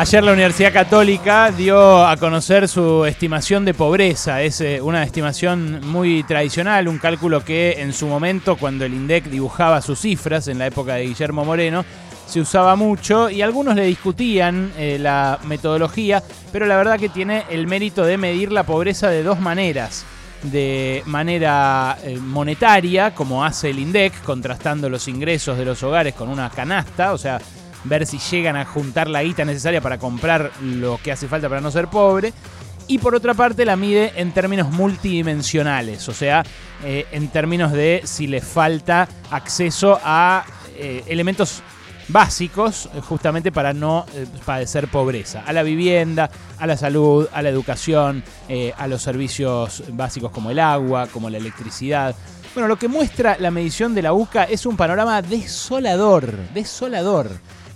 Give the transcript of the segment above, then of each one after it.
Ayer la Universidad Católica dio a conocer su estimación de pobreza. Es una estimación muy tradicional, un cálculo que en su momento, cuando el INDEC dibujaba sus cifras, en la época de Guillermo Moreno, se usaba mucho y algunos le discutían la metodología, pero la verdad que tiene el mérito de medir la pobreza de dos maneras. De manera monetaria, como hace el INDEC, contrastando los ingresos de los hogares con una canasta, o sea, ver si llegan a juntar la guita necesaria para comprar lo que hace falta para no ser pobre. Y por otra parte la mide en términos multidimensionales, o sea, en términos de si les falta acceso a elementos básicos justamente para no padecer pobreza. A la vivienda, a la salud, a la educación, a los servicios básicos como el agua, como la electricidad. Bueno, lo que muestra la medición de la UCA es un panorama desolador, desolador.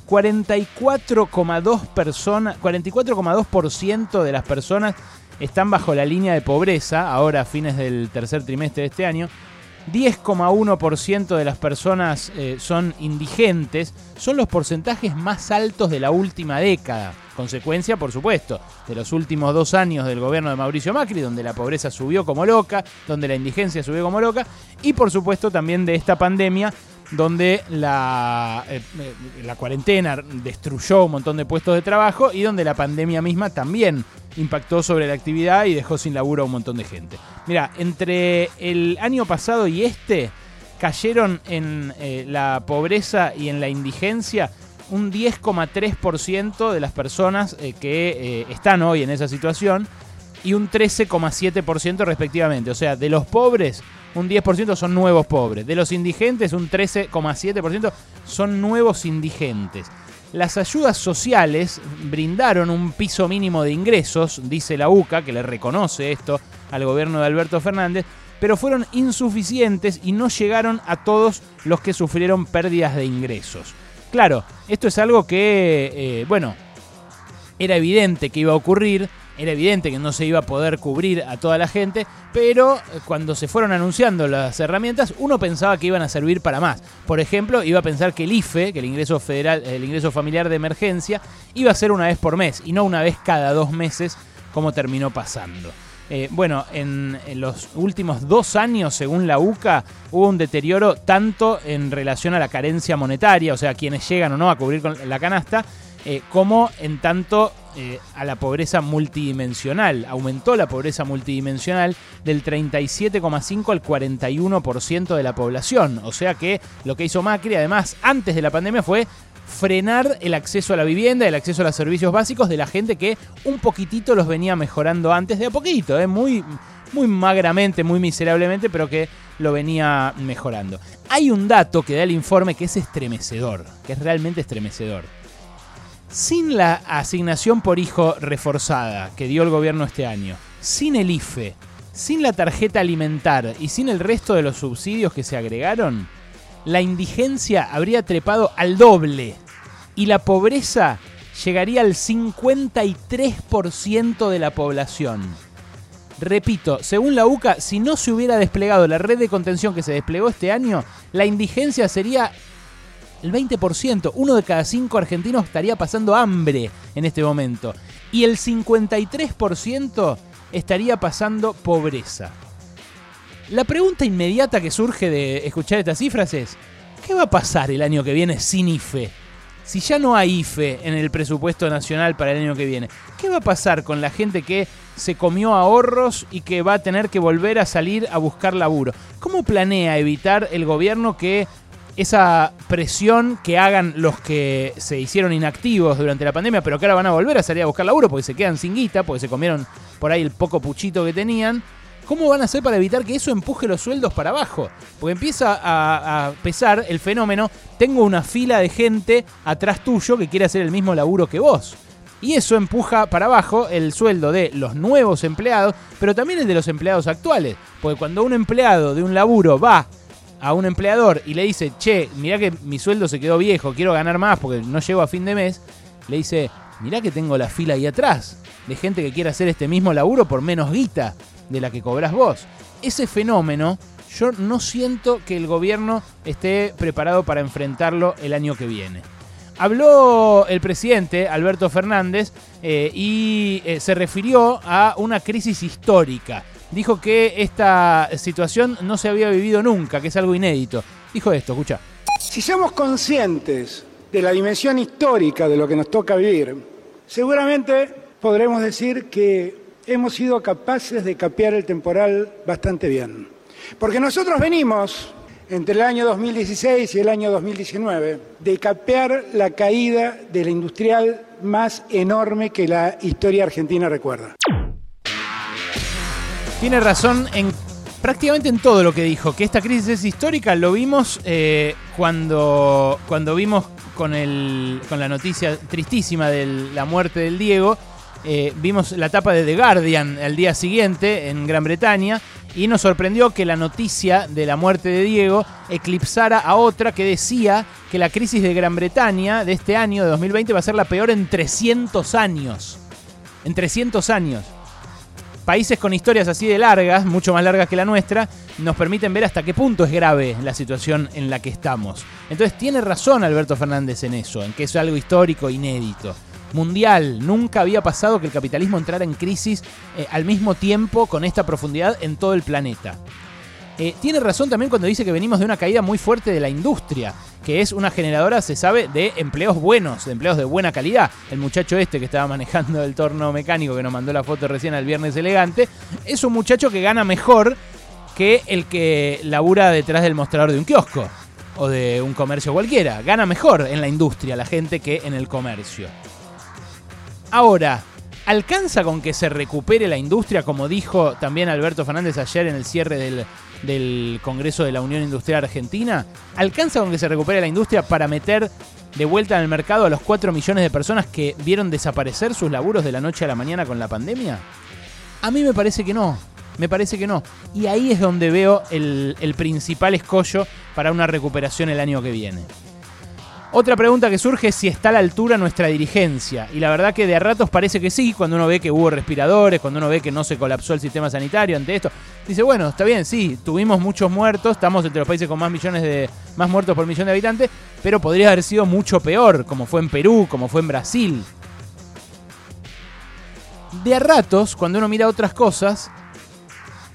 44,2% de las personas están bajo la línea de pobreza, ahora a fines del tercer trimestre de este año. 10,1% de las personas son indigentes, son los porcentajes más altos de la última década. Consecuencia, por supuesto, de los últimos 2 años del gobierno de Mauricio Macri, donde la pobreza subió como loca, donde la indigencia subió como loca, y por supuesto también de esta pandemia, donde la cuarentena destruyó un montón de puestos de trabajo y donde la pandemia misma también impactó sobre la actividad y dejó sin laburo a un montón de gente. Mirá, entre el año pasado y este cayeron en la pobreza y en la indigencia un 10,3% de las personas que están hoy en esa situación y un 13,7% respectivamente. O sea, de los pobres, un 10% son nuevos pobres. De los indigentes, un 13,7% son nuevos indigentes. Las ayudas sociales brindaron un piso mínimo de ingresos, dice la UCA, que le reconoce esto al gobierno de Alberto Fernández, pero fueron insuficientes y no llegaron a todos los que sufrieron pérdidas de ingresos. Claro, esto es algo que, era evidente que iba a ocurrir. Era evidente que no se iba a poder cubrir a toda la gente, pero cuando se fueron anunciando las herramientas, uno pensaba que iban a servir para más. Por ejemplo, iba a pensar que el IFE, que el ingreso familiar de emergencia, iba a ser una vez por mes y no una vez cada 2 meses, como terminó pasando. En los últimos 2 años, según la UCA, hubo un deterioro tanto en relación a la carencia monetaria, o sea, quienes llegan o no a cubrir con la canasta, como en tanto a la pobreza multidimensional. Aumentó la pobreza multidimensional del 37,5 al 41% de la población. O sea que lo que hizo Macri, además, antes de la pandemia fue frenar el acceso a la vivienda, el acceso a los servicios básicos de la gente que un poquitito los venía mejorando antes, de a poquito, muy magramente, muy miserablemente, pero que lo venía mejorando. Hay un dato que da el informe que es estremecedor, que es realmente estremecedor. Sin la asignación por hijo reforzada que dio el gobierno este año, sin el IFE, sin la tarjeta alimentar y sin el resto de los subsidios que se agregaron, la indigencia habría trepado al doble y la pobreza llegaría al 53% de la población. Repito, según la UCA, si no se hubiera desplegado la red de contención que se desplegó este año, la indigencia sería el 20%, 1 de cada 5 argentinos estaría pasando hambre en este momento. Y el 53% estaría pasando pobreza. La pregunta inmediata que surge de escuchar estas cifras es: ¿qué va a pasar el año que viene sin IFE? Si ya no hay IFE en el presupuesto nacional para el año que viene, ¿qué va a pasar con la gente que se comió ahorros y que va a tener que volver a salir a buscar laburo? ¿Cómo planea evitar el gobierno que esa presión que hagan los que se hicieron inactivos durante la pandemia, pero que ahora van a volver a salir a buscar laburo porque se quedan sin guita, porque se comieron por ahí el poco puchito que tenían? ¿Cómo van a hacer para evitar que eso empuje los sueldos para abajo? Porque empieza a pesar el fenómeno: tengo una fila de gente atrás tuyo que quiere hacer el mismo laburo que vos. Y eso empuja para abajo el sueldo de los nuevos empleados, pero también el de los empleados actuales. Porque cuando un empleado de un laburo va a un empleador y le dice: che, mirá que mi sueldo se quedó viejo, quiero ganar más porque no llego a fin de mes, le dice: mirá que tengo la fila ahí atrás de gente que quiere hacer este mismo laburo por menos guita de la que cobrás vos. Ese fenómeno yo no siento que el gobierno esté preparado para enfrentarlo el año que viene. Habló el presidente Alberto Fernández y se refirió a una crisis histórica. Dijo que esta situación no se había vivido nunca, que es algo inédito. Dijo esto, escuchá. Si somos conscientes de la dimensión histórica de lo que nos toca vivir, seguramente podremos decir que hemos sido capaces de capear el temporal bastante bien. Porque nosotros venimos, entre el año 2016 y el año 2019, de capear la caída de la industrial más enorme que la historia argentina recuerda. Tiene razón en prácticamente en todo lo que dijo, que esta crisis es histórica. Lo vimos cuando vimos con la noticia tristísima de la muerte del Diego. Vimos la tapa de The Guardian al día siguiente en Gran Bretaña y nos sorprendió que la noticia de la muerte de Diego eclipsara a otra que decía que la crisis de Gran Bretaña de este año, de 2020, va a ser la peor en 300 años. En 300 años. Países con historias así de largas, mucho más largas que la nuestra, nos permiten ver hasta qué punto es grave la situación en la que estamos. Entonces tiene razón Alberto Fernández en eso, en que es algo histórico, inédito, mundial. Nunca había pasado que el capitalismo entrara en crisis al mismo tiempo, con esta profundidad, en todo el planeta. Tiene razón también cuando dice que venimos de una caída muy fuerte de la industria, que es una generadora, se sabe, de empleos buenos, de empleos de buena calidad. El muchacho este que estaba manejando el torno mecánico, que nos mandó la foto recién al Viernes Elegante, es un muchacho que gana mejor que el que labura detrás del mostrador de un kiosco o de un comercio cualquiera. Gana mejor en la industria la gente que en el comercio. Ahora, ¿alcanza con que se recupere la industria, como dijo también Alberto Fernández ayer en el cierre del Congreso de la Unión Industrial Argentina? ¿Alcanza con que se recupere la industria para meter de vuelta en el mercado a los 4 millones de personas que vieron desaparecer sus laburos de la noche a la mañana con la pandemia? A mí me parece que no, Y ahí es donde veo el principal escollo para una recuperación el año que viene. Otra pregunta que surge es si está a la altura nuestra dirigencia. Y la verdad que de a ratos parece que sí, cuando uno ve que hubo respiradores, cuando uno ve que no se colapsó el sistema sanitario ante esto. Dice, bueno, está bien, sí, tuvimos muchos muertos, estamos entre los países con más muertos por millón de habitantes, pero podría haber sido mucho peor, como fue en Perú, como fue en Brasil. De a ratos, cuando uno mira otras cosas,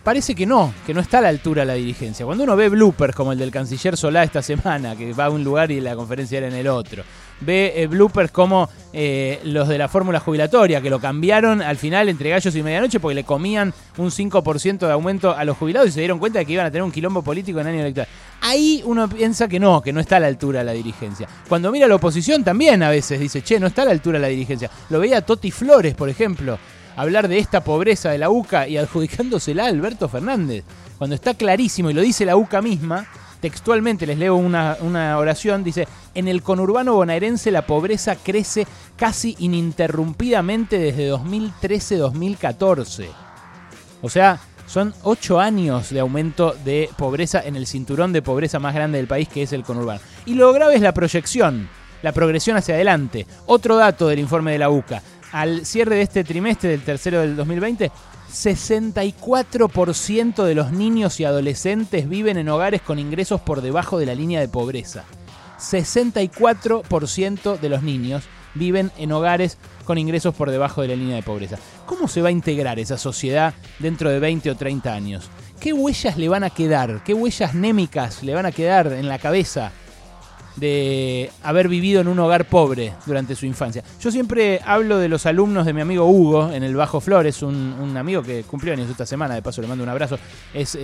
parece que no está a la altura la dirigencia. Cuando uno ve bloopers como el del canciller Solá esta semana, que va a un lugar y la conferencia era en el otro. Ve bloopers como los de la fórmula jubilatoria, que lo cambiaron al final entre gallos y medianoche porque le comían un 5% de aumento a los jubilados y se dieron cuenta de que iban a tener un quilombo político en año electoral. Ahí uno piensa que no está a la altura la dirigencia. Cuando mira a la oposición también a veces dice, che, no está a la altura la dirigencia. Lo veía Toti Flores, por ejemplo, hablar de esta pobreza de la UCA y adjudicándosela a Alberto Fernández, cuando está clarísimo, y lo dice la UCA misma, textualmente les leo una oración, dice, en el conurbano bonaerense la pobreza crece casi ininterrumpidamente desde 2013-2014. O sea, son 8 años de aumento de pobreza en el cinturón de pobreza más grande del país, que es el conurbano. Y lo grave es la proyección, la progresión hacia adelante. Otro dato del informe de la UCA. Al cierre de este trimestre, del tercero del 2020, 64% de los niños y adolescentes viven en hogares con ingresos por debajo de la línea de pobreza. 64% de los niños viven en hogares con ingresos por debajo de la línea de pobreza. ¿Cómo se va a integrar esa sociedad dentro de 20 o 30 años? ¿Qué huellas le van a quedar? ¿Qué huellas némicas le van a quedar en la cabeza de haber vivido en un hogar pobre durante su infancia? Yo siempre hablo de los alumnos de mi amigo Hugo en el Bajo Flores, un amigo que cumplió años esta semana, de paso le mando un abrazo, es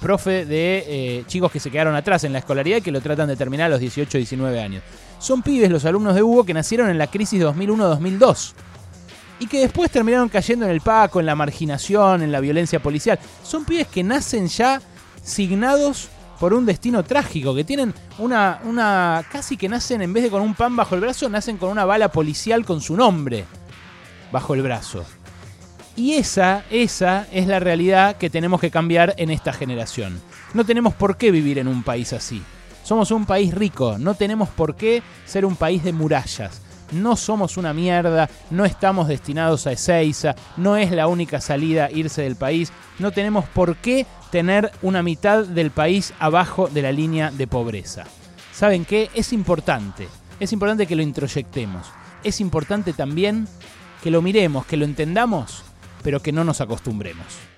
profe de chicos que se quedaron atrás en la escolaridad y que lo tratan de terminar a los 18 y 19 años. Son pibes los alumnos de Hugo que nacieron en la crisis 2001-2002 y que después terminaron cayendo en el paco, en la marginación, en la violencia policial. Son pibes que nacen ya signados por un destino trágico, que tienen una casi que nacen, en vez de con un pan bajo el brazo, nacen con una bala policial con su nombre bajo el brazo. Y esa es la realidad que tenemos que cambiar en esta generación. No tenemos por qué vivir en un país así. Somos un país rico, no tenemos por qué ser un país de murallas. No somos una mierda, no estamos destinados a Ezeiza, no es la única salida irse del país, no tenemos por qué tener una mitad del país abajo de la línea de pobreza. ¿Saben qué? Es importante. es importante que lo introyectemos. Es importante también que lo miremos, que lo entendamos, pero que no nos acostumbremos.